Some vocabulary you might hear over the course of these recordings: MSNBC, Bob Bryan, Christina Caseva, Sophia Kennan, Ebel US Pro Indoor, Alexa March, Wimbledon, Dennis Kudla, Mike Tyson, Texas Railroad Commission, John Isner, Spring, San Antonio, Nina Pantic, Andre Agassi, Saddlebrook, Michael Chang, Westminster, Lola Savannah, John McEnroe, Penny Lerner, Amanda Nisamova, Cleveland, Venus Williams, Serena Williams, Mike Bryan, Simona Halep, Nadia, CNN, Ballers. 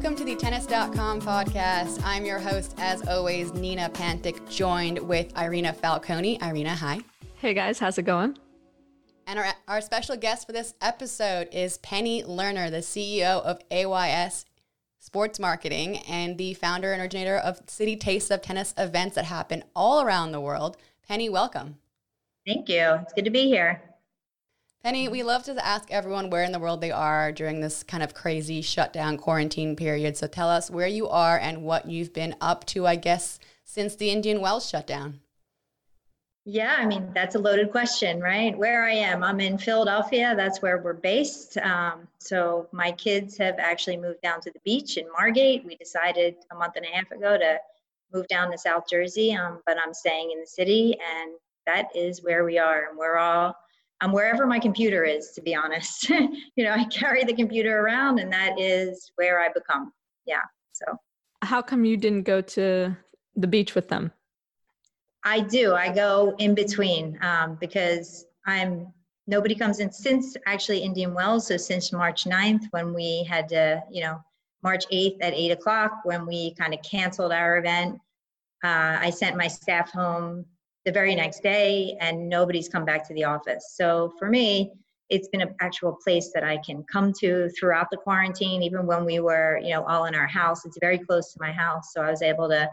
Welcome to the Tennis.com podcast. I'm your host, as always, Nina Pantic, joined with Irina Falcone. Irina, hi. Hey, guys. How's it going? And our special guest for this episode is Penny Lerner, the CEO of AYS Sports Marketing and the founder and originator of City Taste of Tennis events that happen all around the world. Penny, welcome. Thank you. It's good to be here. Penny, we love to ask everyone where in the world they are during this kind of crazy shutdown quarantine period. So tell us where you are and what you've been up to, I guess, since the Indian Wells shutdown. Yeah, I mean, that's a loaded question, right? Where I am, I'm in Philadelphia. That's where we're based. So my kids have actually moved down to the beach in Margate. We decided a month and a half ago to move down to South Jersey, but I'm staying in the city, and that is where we are. And we're all... I'm wherever my computer is, to be honest. You know, I carry the computer around, and that is where I become. Yeah. So how come you didn't go to the beach with them? I do. I go in between because nobody comes in since actually Indian Wells. So since March 9th, when we had to, March 8th at 8:00, when we kind of canceled our event, I sent my staff home the very next day, and nobody's come back to the office. So for me, it's been an actual place that I can come to throughout the quarantine, even when we were, all in our house. It's very close to my house. So I was able to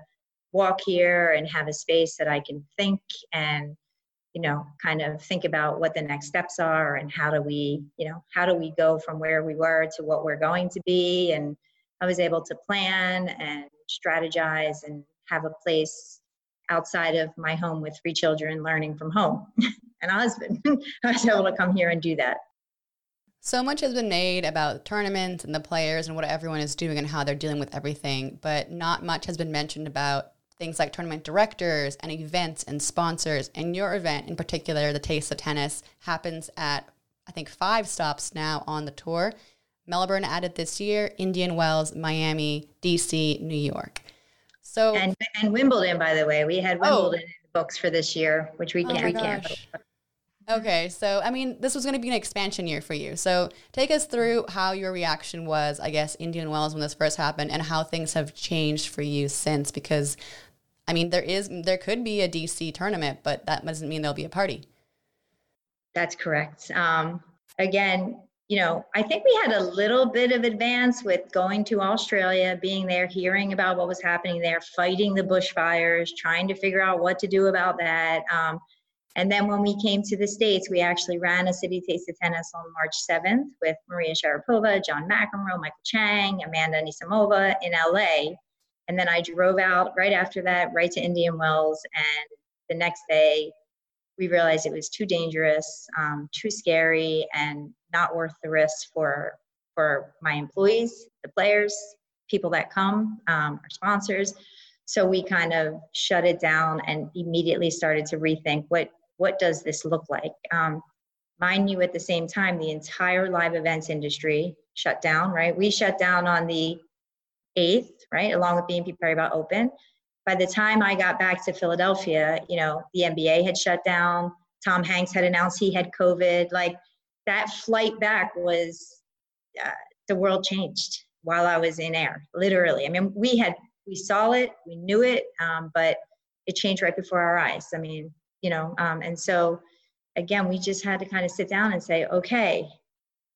walk here and have a space that I can think and, kind of think about what the next steps are and how do we go from where we were to what we're going to be. And I was able to plan and strategize and have a place outside of my home with three children learning from home and a husband. I was able to come here and do that. So much has been made about tournaments and the players and what everyone is doing and how they're dealing with everything, but not much has been mentioned about things like tournament directors and events and sponsors. And your event in particular, the Taste of Tennis, happens at, I think, 5 stops now on the tour. Melbourne added this year, Indian Wells, Miami, DC, New York. So, and Wimbledon, by the way, we had Wimbledon in the books for this year, which we can't cancel. Okay. So, I mean, this was going to be an expansion year for you. So take us through how your reaction was, I guess, Indian Wells when this first happened and how things have changed for you since, because I mean, there could be a DC tournament, but that doesn't mean there'll be a party. That's correct. Again, I think we had a little bit of advance with going to Australia, being there, hearing about what was happening there, fighting the bushfires, trying to figure out what to do about that. And then when we came to the States, we actually ran a City Taste of Tennis on March 7th with Maria Sharapova, John McEnroe, Michael Chang, Amanda Nisamova in LA. And then I drove out right after that, right to Indian Wells. And the next day, we realized it was too dangerous, too scary, and not worth the risk for my employees, the players, people that come, our sponsors. So we kind of shut it down and immediately started to rethink what does this look like? Mind you, at the same time, the entire live events industry shut down, right? We shut down on the 8th, right, along with BNP Paribas Open. By the time I got back to Philadelphia, the NBA had shut down. Tom Hanks had announced he had COVID. Like, that flight back was, the world changed while I was in air, literally. I mean, we saw it, we knew it, but it changed right before our eyes. I mean, and so, again, we just had to kind of sit down and say, okay,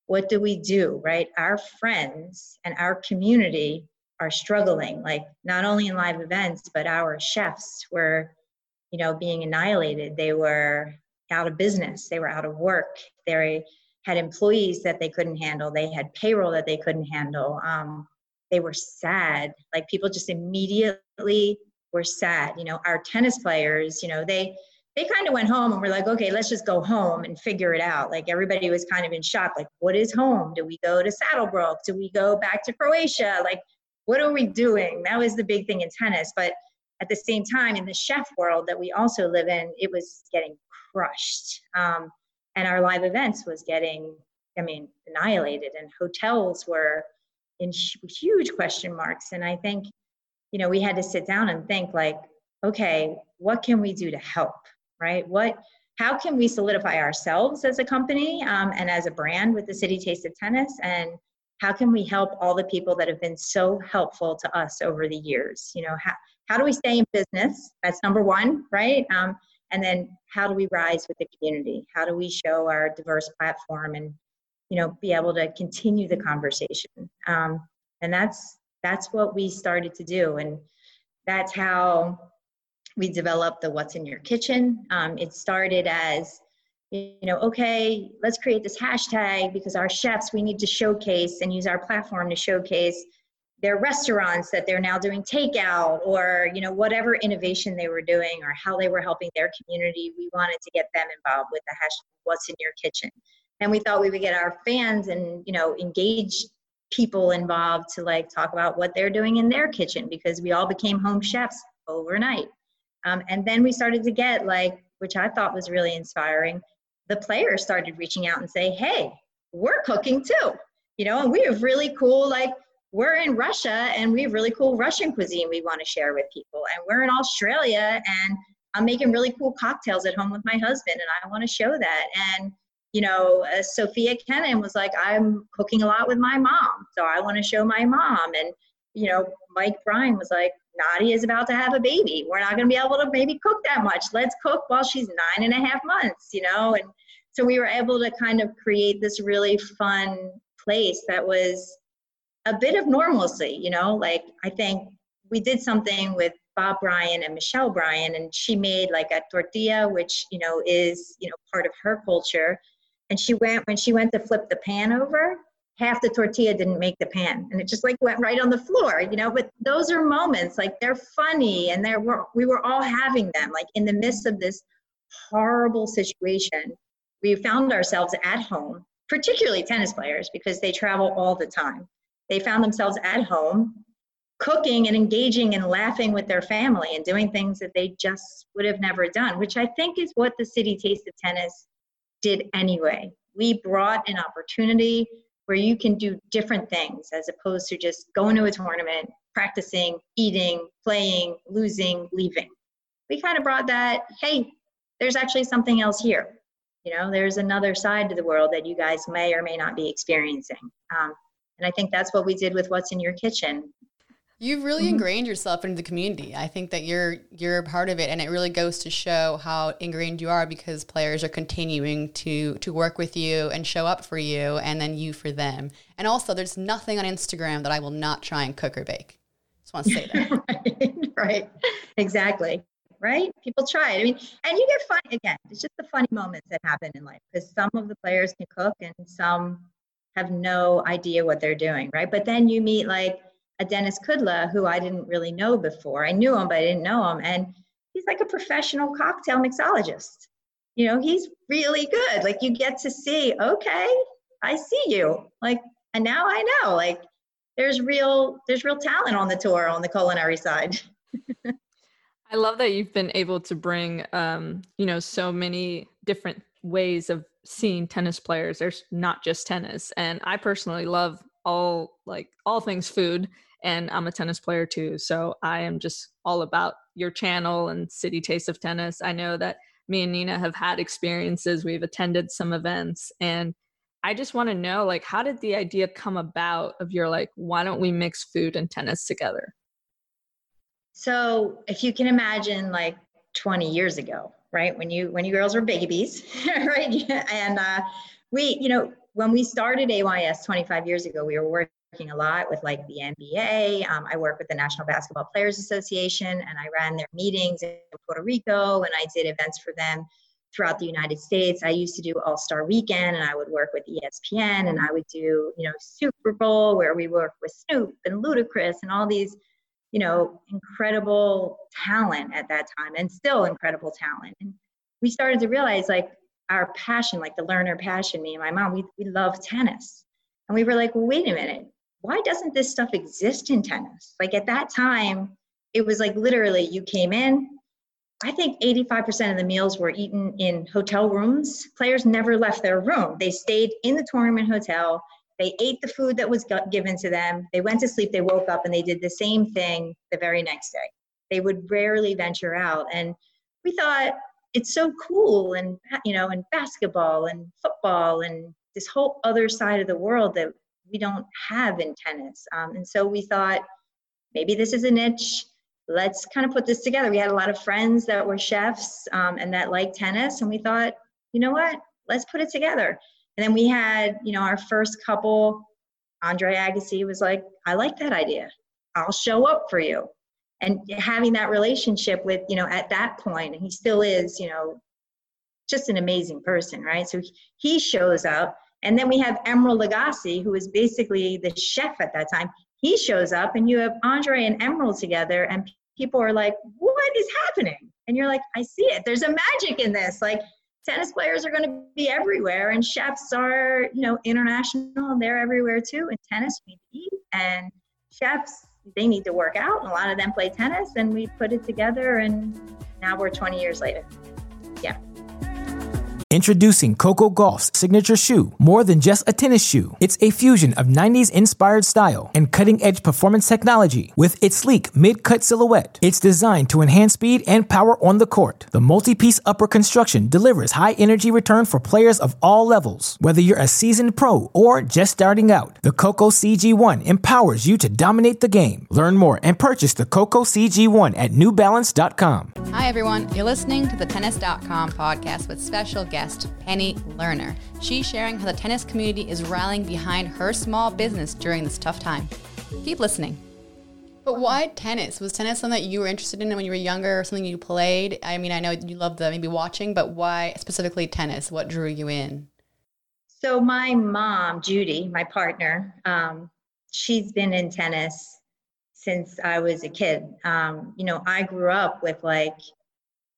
what do we do, right? Our friends and our community are struggling, like not only in live events, but our chefs were, being annihilated. They were out of business. They were out of work. They had employees that they couldn't handle. They had payroll that they couldn't handle. They were sad. Like, people just immediately were sad. Our tennis players, they kind of went home and were like, okay, let's just go home and figure it out. Like everybody was kind of in shock. Like, what is home? Do we go to Saddlebrook? Do we go back to Croatia? Like, what are we doing? That was the big thing in tennis. But at the same time, in the chef world that we also live in, it was getting crushed. And our live events was getting, I mean, annihilated, and hotels were in huge question marks. And I think, you know, we had to sit down and think like, okay, what can we do to help, right? How can we solidify ourselves as a company and as a brand with the City Taste of Tennis? And how can we help all the people that have been so helpful to us over the years? You know, how do we stay in business? That's number one, right? And then how do we rise with the community? How do we show our diverse platform and, you know, be able to continue the conversation? And that's what we started to do. And that's how we developed the What's in Your Kitchen. It started as, you know, okay, let's create this hashtag because our chefs, we need to showcase and use our platform to showcase their restaurants that they're now doing takeout, or, you know, whatever innovation they were doing or how they were helping their community. We wanted to get them involved with the hashtag What's in Your Kitchen. And we thought we would get our fans and, you know, engaged people involved to like talk about what they're doing in their kitchen, because we all became home chefs overnight. And then we started to get like, which I thought was really inspiring, the players started reaching out and say, hey, we're cooking too, you know, and we have really cool, like, we're in Russia and we have really cool Russian cuisine we want to share with people. And we're in Australia and I'm making really cool cocktails at home with my husband and I want to show that. And, you know, Sophia Kennan was like, I'm cooking a lot with my mom, so I want to show my mom. And, you know, Mike Bryan was like, Nadia is about to have a baby. We're not going to be able to maybe cook that much. Let's cook while she's 9.5 months, you know? And so we were able to kind of create this really fun place that was a bit of normalcy, you know? Like, I think we did something with Bob Bryan and Michelle Bryan, and she made like a tortilla, which, you know, is, you know, part of her culture. And she went, when she went to flip the pan over, half the tortilla didn't make the pan, and it just like went right on the floor, you know. But those are moments, like, they're funny, and we were all having them, like, in the midst of this horrible situation. We found ourselves at home, particularly tennis players, because they travel all the time. They found themselves at home cooking and engaging and laughing with their family and doing things that they just would have never done, which I think is what the City Taste of Tennis did anyway. We brought an opportunity where you can do different things as opposed to just going to a tournament, practicing, eating, playing, losing, leaving. We kind of brought that, hey, there's actually something else here. You know, there's another side to the world that you guys may or may not be experiencing. And I think that's what we did with What's in Your Kitchen. You've really ingrained yourself into the community. I think that you're a part of it, and it really goes to show how ingrained you are, because players are continuing to work with you and show up for you, and then you for them. And also, there's nothing on Instagram that I will not try and cook or bake. Just want to say that. Right. Exactly. Right? People try it. I mean, and you get fun. Again, it's just the funny moments that happen in life, because some of the players can cook and some have no idea what they're doing, right? But then you meet like a Dennis Kudla, who I didn't really know before. I knew him, but I didn't know him. And he's like a professional cocktail mixologist. You know, he's really good. Like, you get to see, okay, I see you. Like, and now I know, like, there's real talent on the tour, on the culinary side. I love that you've been able to bring, you know, so many different ways of seeing tennis players. There's not just tennis. And I personally love all things food. And I'm a tennis player too. So I am just all about your channel and City Taste of Tennis. I know that me and Nina have had experiences. We've attended some events, and I just want to know, like, how did the idea come about of your, like, why don't we mix food and tennis together? So if you can imagine, like, 20 years ago, right? When you girls were babies, right? And we, you know, when we started AYS 25 years ago, we were working a lot with like the NBA. I worked with the National Basketball Players Association, and I ran their meetings in Puerto Rico, and I did events for them throughout the United States. I used to do All-Star Weekend, and I would work with ESPN, and I would do, you know, Super Bowl, where we worked with Snoop and Ludacris and all these, you know, incredible talent at that time, and still incredible talent. And we started to realize, like, our passion, like the Lerner passion, me and my mom, we love tennis. And we were like, well, wait a minute, why doesn't this stuff exist in tennis? Like, at that time, it was like literally you came in. I think 85% of the meals were eaten in hotel rooms. Players never left their room. They stayed in the tournament hotel. They ate the food that was given to them. They went to sleep, they woke up, and they did the same thing the very next day. They would rarely venture out. And we thought, it's so cool, and, you know, and basketball and football and this whole other side of the world that we don't have in tennis. And so we thought, maybe this is a niche. Let's kind of put this together. We had a lot of friends that were chefs and that liked tennis. And we thought, you know what, let's put it together. And then we had, you know, our first couple. Andre Agassi was like, I like that idea. I'll show up for you. And having that relationship with, you know, at that point, and he still is, you know, just an amazing person, right? So he shows up. And then we have Emeril Lagasse, who is basically the chef at that time. He shows up, and you have Andre and Emeril together, and people are like, what is happening? And you're like, I see it. There's a magic in this. Like, tennis players are going to be everywhere, and chefs are, you know, international. They're everywhere too. In tennis, we eat, and chefs, they need to work out, and a lot of them play tennis, and we put it together, and now we're 20 years later. Yeah. Introducing Coco Gauff's signature shoe, more than just a tennis shoe. It's a fusion of 90s-inspired style and cutting-edge performance technology. With its sleek mid-cut silhouette, it's designed to enhance speed and power on the court. The multi-piece upper construction delivers high-energy return for players of all levels. Whether you're a seasoned pro or just starting out, the Coco CG1 empowers you to dominate the game. Learn more and purchase the Coco CG1 at NewBalance.com. Hi, everyone. You're listening to the Tennis.com podcast with special guest Penny Lerner. She's sharing how the tennis community is rallying behind her small business during this tough time. Keep listening. But why tennis? Was tennis something that you were interested in when you were younger, or something you played? I mean, I know you loved the maybe watching, but why specifically tennis? What drew you in? So my mom, Judy, my partner, she's been in tennis since I was a kid. You know, I grew up with, like,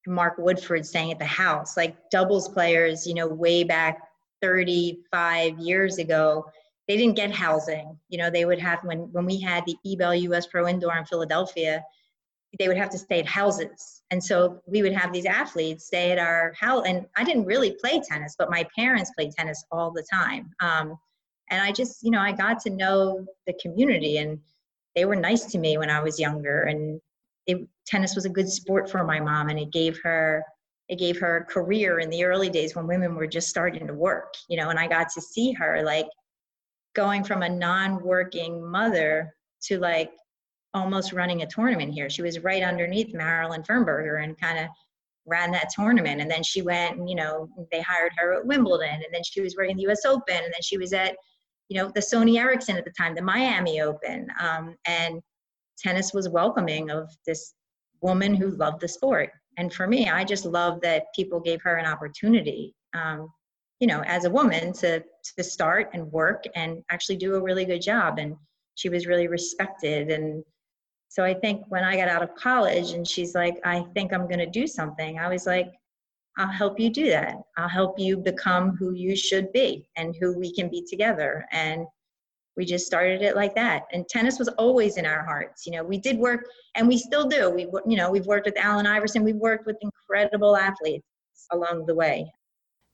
Mark Woodford staying at the house, like doubles players, you know, way back 35 years ago, they didn't get housing. You know, they would have, when we had the Ebel US Pro Indoor in Philadelphia, they would have to stay at houses. And so we would have these athletes stay at our house. And I didn't really play tennis, but my parents played tennis all the time. And I just, you know, I got to know the community, and they were nice to me when I was younger. And tennis was a good sport for my mom, and it gave her a career in the early days when women were just starting to work, you know. And I got to see her, like, going from a non-working mother to, like, almost running a tournament here. She was right underneath Marilyn Fernberger and kind of ran that tournament. And then she went, and, you know, they hired her at Wimbledon, and then she was working the US Open, and then she was at, you know, the Sony Erickson at the time, the Miami Open. And tennis was welcoming of this woman who loved the sport. And for me, I just loved that people gave her an opportunity, you know, as a woman to start and work and actually do a really good job. And she was really respected. And so I think when I got out of college and she's like, I think I'm going to do something, I was like, I'll help you do that. I'll help you become who you should be and who we can be together. And we just started it like that. And tennis was always in our hearts. You know, we did work, and we still do. We, you know, we've worked with Allen Iverson. We've worked with incredible athletes along the way.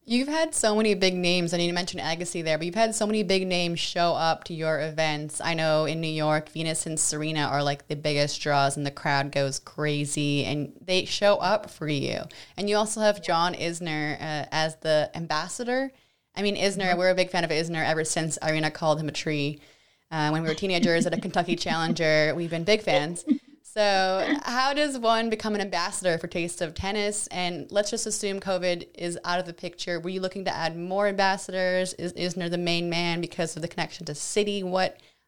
You've had so many big names. I need to mention Agassi there, but you've had so many big names show up to your events. I know in New York, Venus and Serena are, like, the biggest draws, and the crowd goes crazy, and they show up for you. And you also have John Isner as the ambassador. I mean, Isner, we're a big fan of Isner ever since Irina called him a tree. When we were teenagers at a Kentucky Challenger, we've been big fans. So how does one become an ambassador for Taste of Tennis? And let's just assume COVID is out of the picture. Were you looking to add more ambassadors? Is Isner the main man because of the connection to City?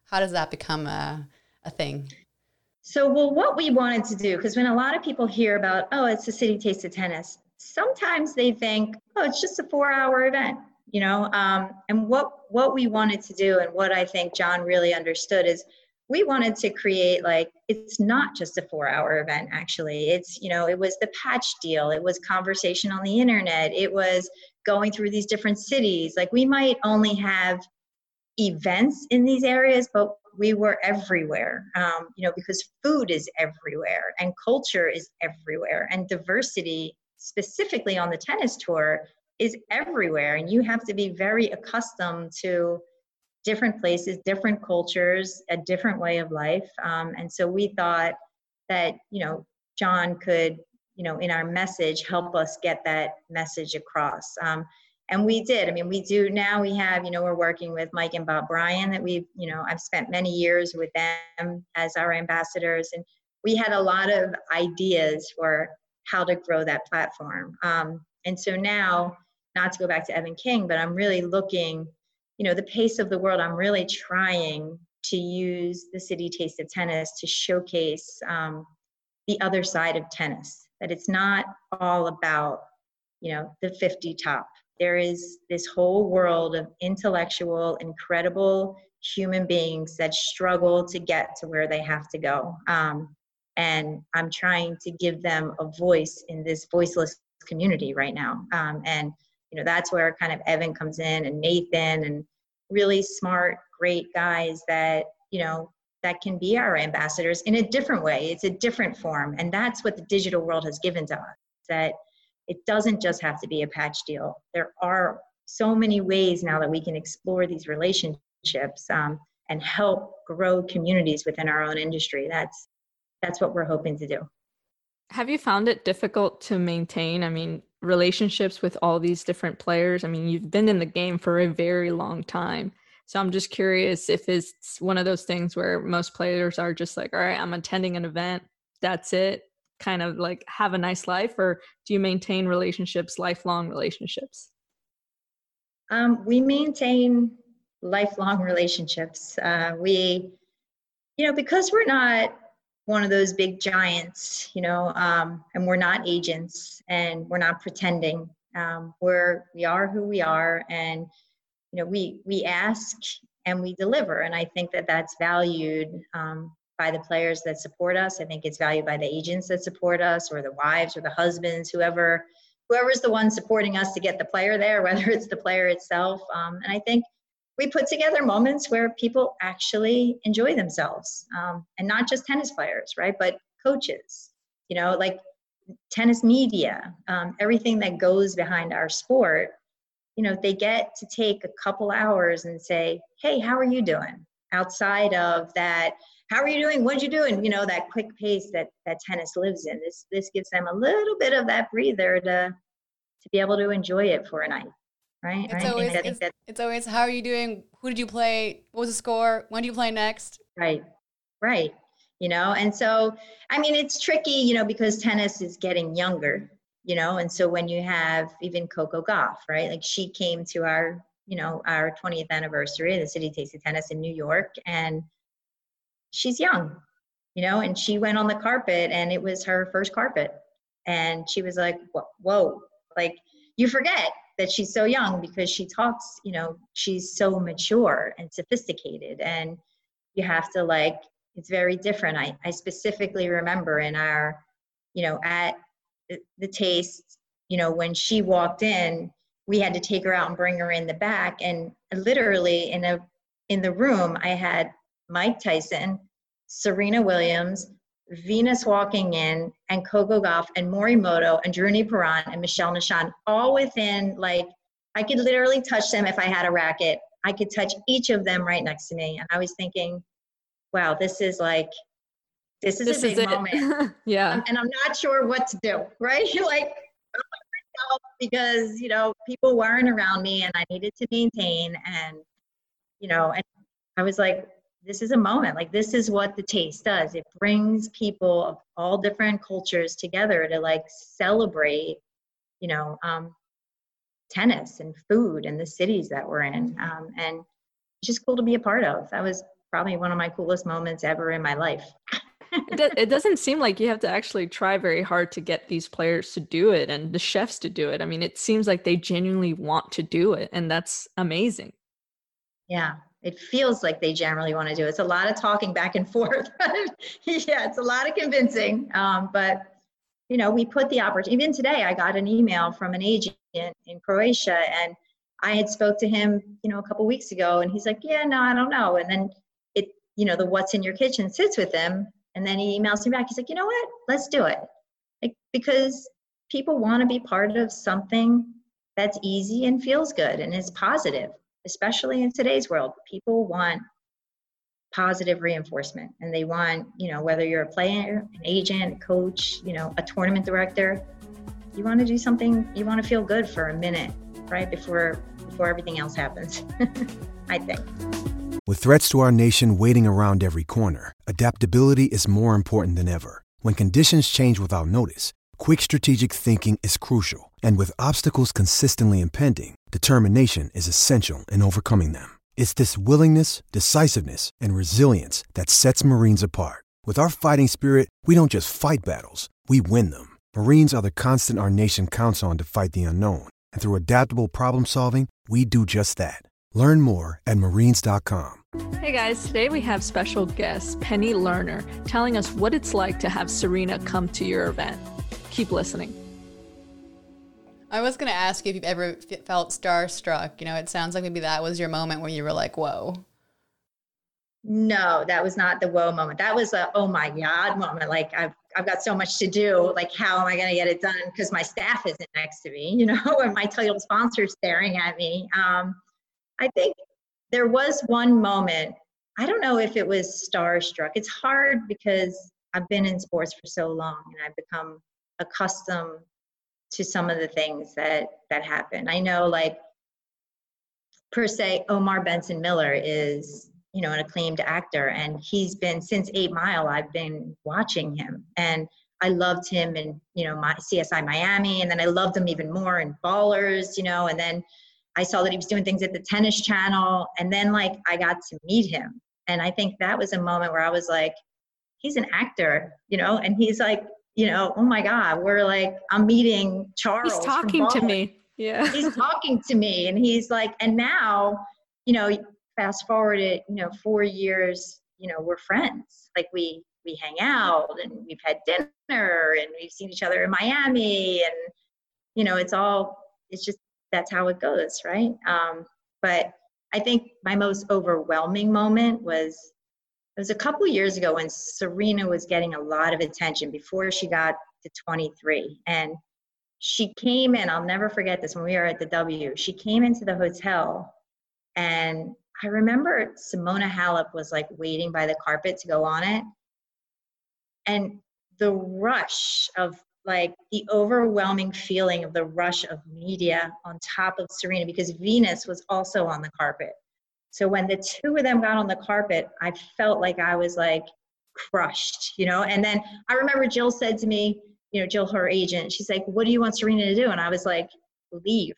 How does that become a thing? So, well, what we wanted to do, because when a lot of people hear about, oh, it's the City Taste of Tennis, sometimes they think, oh, it's just a 4-hour event. You know, and what we wanted to do, and what I think John really understood, is we wanted to create, like, it's not just a 4-hour event, actually. It's, you know, it was the patch deal. It was conversation on the internet. It was going through these different cities. Like, we might only have events in these areas, but we were everywhere, you know, because food is everywhere and culture is everywhere. And diversity, specifically on the tennis tour, is everywhere. And you have to be very accustomed to different places, different cultures, a different way of life. And so we thought that, you know, John could, you know, in our message, help us get that message across. And we did. I mean, we do now. We have, you know, we're working with Mike and Bob Bryan, that we've, you know, I've spent many years with them as our ambassadors. And we had a lot of ideas for how to grow that platform. And so now, not to go back to Evan King, but I'm really looking, you know, the pace of the world, I'm really trying to use the City Taste of Tennis to showcase the other side of tennis, that it's not all about, you know, the 50 top. There is this whole world of intellectual, incredible human beings that struggle to get to where they have to go. And I'm trying to give them a voice in this voiceless community right now. And you know, that's where kind of Evan comes in, and Nathan, and really smart, great guys that, you know, that can be our ambassadors in a different way. It's a different form. And that's what the digital world has given to us, that it doesn't just have to be a patch deal. There are so many ways now that we can explore these relationships and help grow communities within our own industry. That's what we're hoping to do. Have you found it difficult to maintain, I mean, relationships with all these different players? I mean, you've been in the game for a very long time. So I'm just curious if it's one of those things where most players are just like, all right, I'm attending an event, that's it, kind of like have a nice life, or do you maintain relationships, lifelong relationships? We maintain lifelong relationships. We, you know, because we're not one of those big giants, you know, and we're not agents, and we're not pretending. We are who we are, and you know, we ask and we deliver, and I think that that's valued by the players that support us. I think it's valued by the agents that support us, or the wives, or the husbands, whoever's the one supporting us to get the player there, whether it's the player itself. And I think we put together moments where people actually enjoy themselves, and not just tennis players, right? But coaches, you know, like tennis media, everything that goes behind our sport, you know, they get to take a couple hours and say, hey, how are you doing? Outside of that, how are you doing? What'd you do? And, you know, that quick pace that tennis lives in, this gives them a little bit of that breather to be able to enjoy it for a night. Right. It's always, how are you doing? Who did you play? What was the score? When do you play next? Right. Right. You know, and so, I mean, it's tricky, you know, because tennis is getting younger, you know, and so when you have even Coco Gauff, right? Like, she came to our, you know, our 20th anniversary of the City Taste of Tennis in New York, and she's young, you know, and she went on the carpet, and it was her first carpet, and she was like, whoa, like, you forget that she's so young, because she talks, you know, she's so mature and sophisticated, and you have to, like, it's very different. I specifically remember in our, you know, at the taste, you know, when she walked in, we had to take her out and bring her in the back. And literally in the room, I had Mike Tyson, Serena Williams, Venus walking in, and Coco Gauff, and Morimoto, and Druni Paran, and Michelle Nishan, all within, like, I could literally touch them if I had a racket. I could touch each of them right next to me. And I was thinking, wow, this is a big moment. Yeah. And I'm not sure what to do, right? Like, because, you know, people weren't around me, and I needed to maintain. And, you know, and I was like, this is a moment. Like, this is what the taste does. It brings people of all different cultures together to, like, celebrate, you know, tennis and food and the cities that we're in. And it's just cool to be a part of. That was probably one of my coolest moments ever in my life. It doesn't seem like you have to actually try very hard to get these players to do it, and the chefs to do it. I mean, it seems like they genuinely want to do it, and that's amazing. Yeah. It feels like they generally want to do. It's a lot of talking back and forth. Yeah, it's a lot of convincing. But, you know, we put the opportunity. Even today, I got an email from an agent in Croatia, and I had spoke to him, you know, a couple weeks ago, and he's like, yeah, no, I don't know. And then it, you know, the what's in your kitchen sits with him, and then he emails me back. He's like, you know what? Let's do it. Like, because people want to be part of something that's easy and feels good and is positive, especially in today's world. People want positive reinforcement, and they want, you know, whether you're a player, an agent, a coach, you know, a tournament director, you want to do something, you want to feel good for a minute, right? Before everything else happens, I think. With threats to our nation waiting around every corner, adaptability is more important than ever. When conditions change without notice, quick strategic thinking is crucial. And with obstacles consistently impending, determination is essential in overcoming them. It's this willingness, decisiveness, and resilience that sets Marines apart. With our fighting spirit, we don't just fight battles, we win them. Marines are the constant our nation counts on to fight the unknown. And through adaptable problem solving, we do just that. Learn more at marines.com. Hey guys, today we have special guest Penny Lerner telling us what it's like to have Serena come to your event. Keep listening. I was going to ask if you've ever felt starstruck. You know, it sounds like maybe that was your moment where you were like, whoa. No, that was not the whoa moment. That was a, oh my God moment. Like, I've got so much to do. Like, how am I going to get it done? Because my staff isn't next to me, you know, and my title sponsor's staring at me. I think there was one moment. I don't know if it was starstruck. It's hard because I've been in sports for so long and I've become accustomed to some of the things that happen. I know, like, per se, Omar Benson Miller is, you know, an acclaimed actor, and he's been, since 8 Mile, I've been watching him, and I loved him in, you know, my CSI Miami, and then I loved him even more in Ballers, you know, and then I saw that he was doing things at the Tennis Channel, and then, like, I got to meet him, and I think that was a moment where I was like, he's an actor, you know, and he's like, you know, oh my God, we're like, I'm meeting Charles. He's talking to me. Yeah. He's talking to me. And he's like, and now, you know, fast forward it, you know, 4 years, you know, we're friends. Like we hang out and we've had dinner and we've seen each other in Miami, and, you know, it's just, that's how it goes. Right. But I think my most overwhelming moment was, it was a couple of years ago when Serena was getting a lot of attention before she got to 23. And she came in, I'll never forget this, when we were at the W, she came into the hotel, and I remember Simona Halep was like waiting by the carpet to go on it. And the rush of like the overwhelming feeling of the rush of media on top of Serena, because Venus was also on the carpet. So when the two of them got on the carpet, I felt like I was like crushed, you know? And then I remember Jill said to me, you know, Jill, her agent, she's like, what do you want Serena to do? And I was like, leave.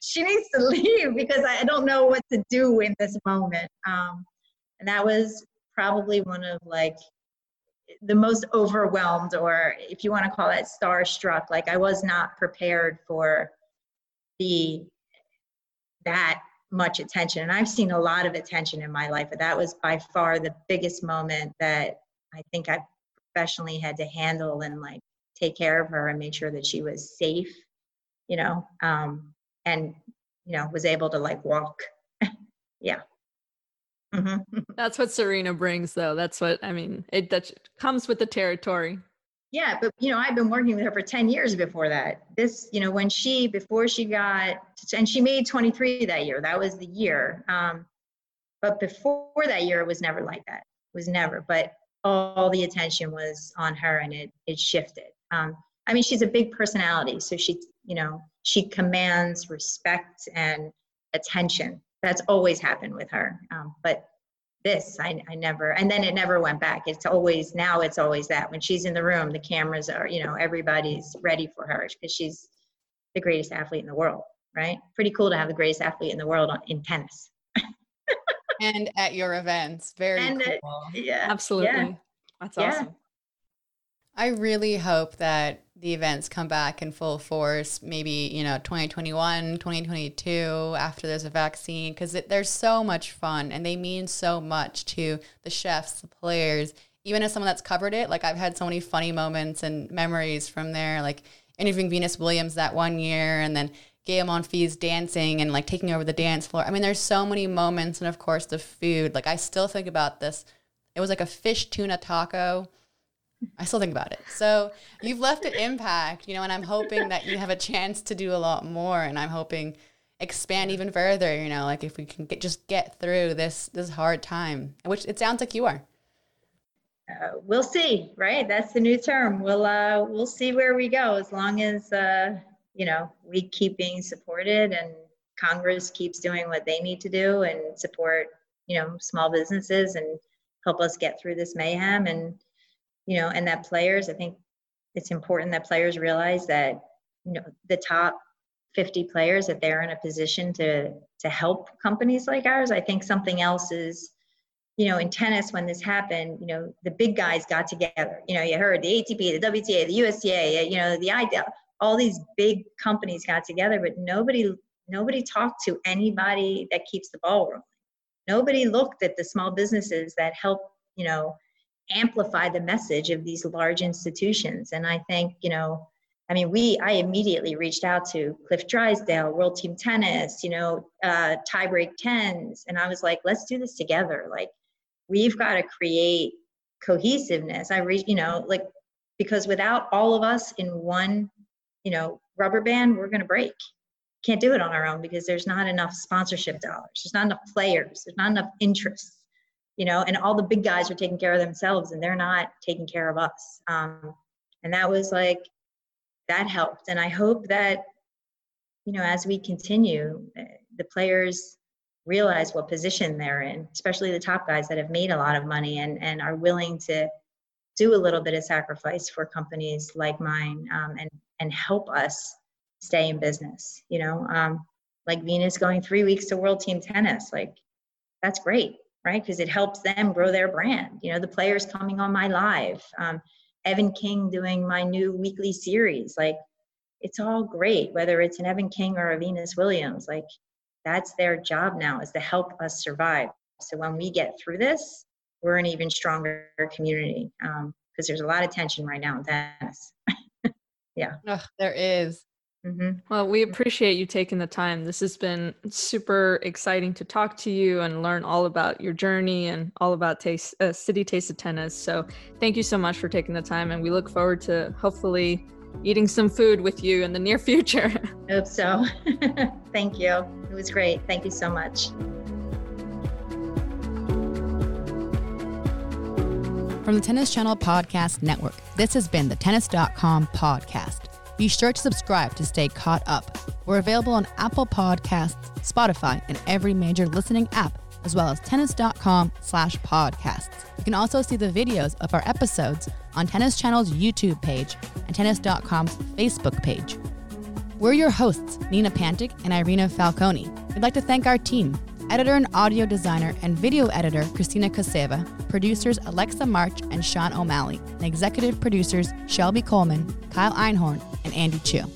She needs to leave, because I don't know what to do in this moment. And that was probably one of like the most overwhelmed, or if you want to call that starstruck, like I was not prepared for that much attention. And I've seen a lot of attention in my life, but that was by far the biggest moment that I think I professionally had to handle and like take care of her and make sure that she was safe, you know, and, you know, was able to like walk. Yeah. Mm-hmm. That's what Serena brings though. That's what, I mean, that comes with the territory. Yeah. But, you know, I've been working with her for 10 years before that. This, you know, before she got, and she made 23 that year, that was the year. But before that year, it was never like that. It was never, but all the attention was on her, and it shifted. I mean, she's a big personality. So she, you know, she commands respect and attention. That's always happened with her. But this, I never, and then it never went back. It's always that when she's in the room, the cameras are, you know, everybody's ready for her because she's the greatest athlete in the world, right? Pretty cool to have the greatest athlete in the world in tennis. And at your events. Very cool. Yeah. Absolutely. Yeah. That's awesome. I really hope that the events come back in full force, maybe, 2021, 2022, after there's a vaccine, because there's so much fun and they mean so much to the chefs, the players, even as someone that's covered it. Like, I've had so many funny moments and memories from there, like interviewing Venus Williams that one year and then Gail Monfils dancing and like taking over the dance floor. I mean, there's so many moments, and of course the food. Like, I still think about this. It was like a fish tuna taco. I still think about it. So you've left an impact, and I'm hoping that you have a chance to do a lot more, and I'm hoping expand even further, like if we can get through this hard time, which it sounds like you are. We'll see, right? That's the new term. We'll see where we go, as long as, we keep being supported and Congress keeps doing what they need to do and support, small businesses and help us get through this mayhem. And, and that players, I think it's important that players realize that, the top 50 players, that they're in a position to help companies like ours. I think something else is, in tennis, when this happened, the big guys got together. You heard the ATP, the WTA, the USTA, the IDL, all these big companies got together, but nobody talked to anybody that keeps the ball rolling. Nobody looked at the small businesses that help, amplify the message of these large institutions. And I think, I immediately reached out to Cliff Drysdale, World Team Tennis, Tiebreak Tens. And I was like, let's do this together. Like, we've got to create cohesiveness. Because without all of us in one, rubber band, we're going to break. Can't do it on our own, because there's not enough sponsorship dollars. There's not enough players. There's not enough interest, and all the big guys are taking care of themselves and they're not taking care of us. And that was like, that helped. And I hope that, as we continue, the players realize what position they're in, especially the top guys that have made a lot of money and are willing to do a little bit of sacrifice for companies like mine, and help us stay in business, like Venus going 3 weeks to World Team Tennis. Like, that's great, right? Because it helps them grow their brand. The players coming on my live, Evan King doing my new weekly series. Like, it's all great, whether it's an Evan King or a Venus Williams. Like, that's their job now, is to help us survive. So when we get through this, we're an even stronger community, because there's a lot of tension right now in tennis. Yeah. Oh, there is. Mm-hmm. Well, we appreciate you taking the time. This has been super exciting to talk to you and learn all about your journey and all about City Taste of Tennis. So thank you so much for taking the time. And we look forward to hopefully eating some food with you in the near future. Hope so. Thank you. It was great. Thank you so much. From the Tennis Channel Podcast Network, this has been the Tennis.com Podcast. Be sure to subscribe to stay caught up. We're available on Apple Podcasts, Spotify, and every major listening app, as well as tennis.com/podcasts. You can also see the videos of our episodes on Tennis Channel's YouTube page and tennis.com's Facebook page. We're your hosts, Nina Pantic and Irina Falcone. We'd like to thank our team, editor and audio designer and video editor, Christina Caseva, producers Alexa March and Sean O'Malley, and executive producers, Shelby Coleman, Kyle Einhorn, and Andy Chu.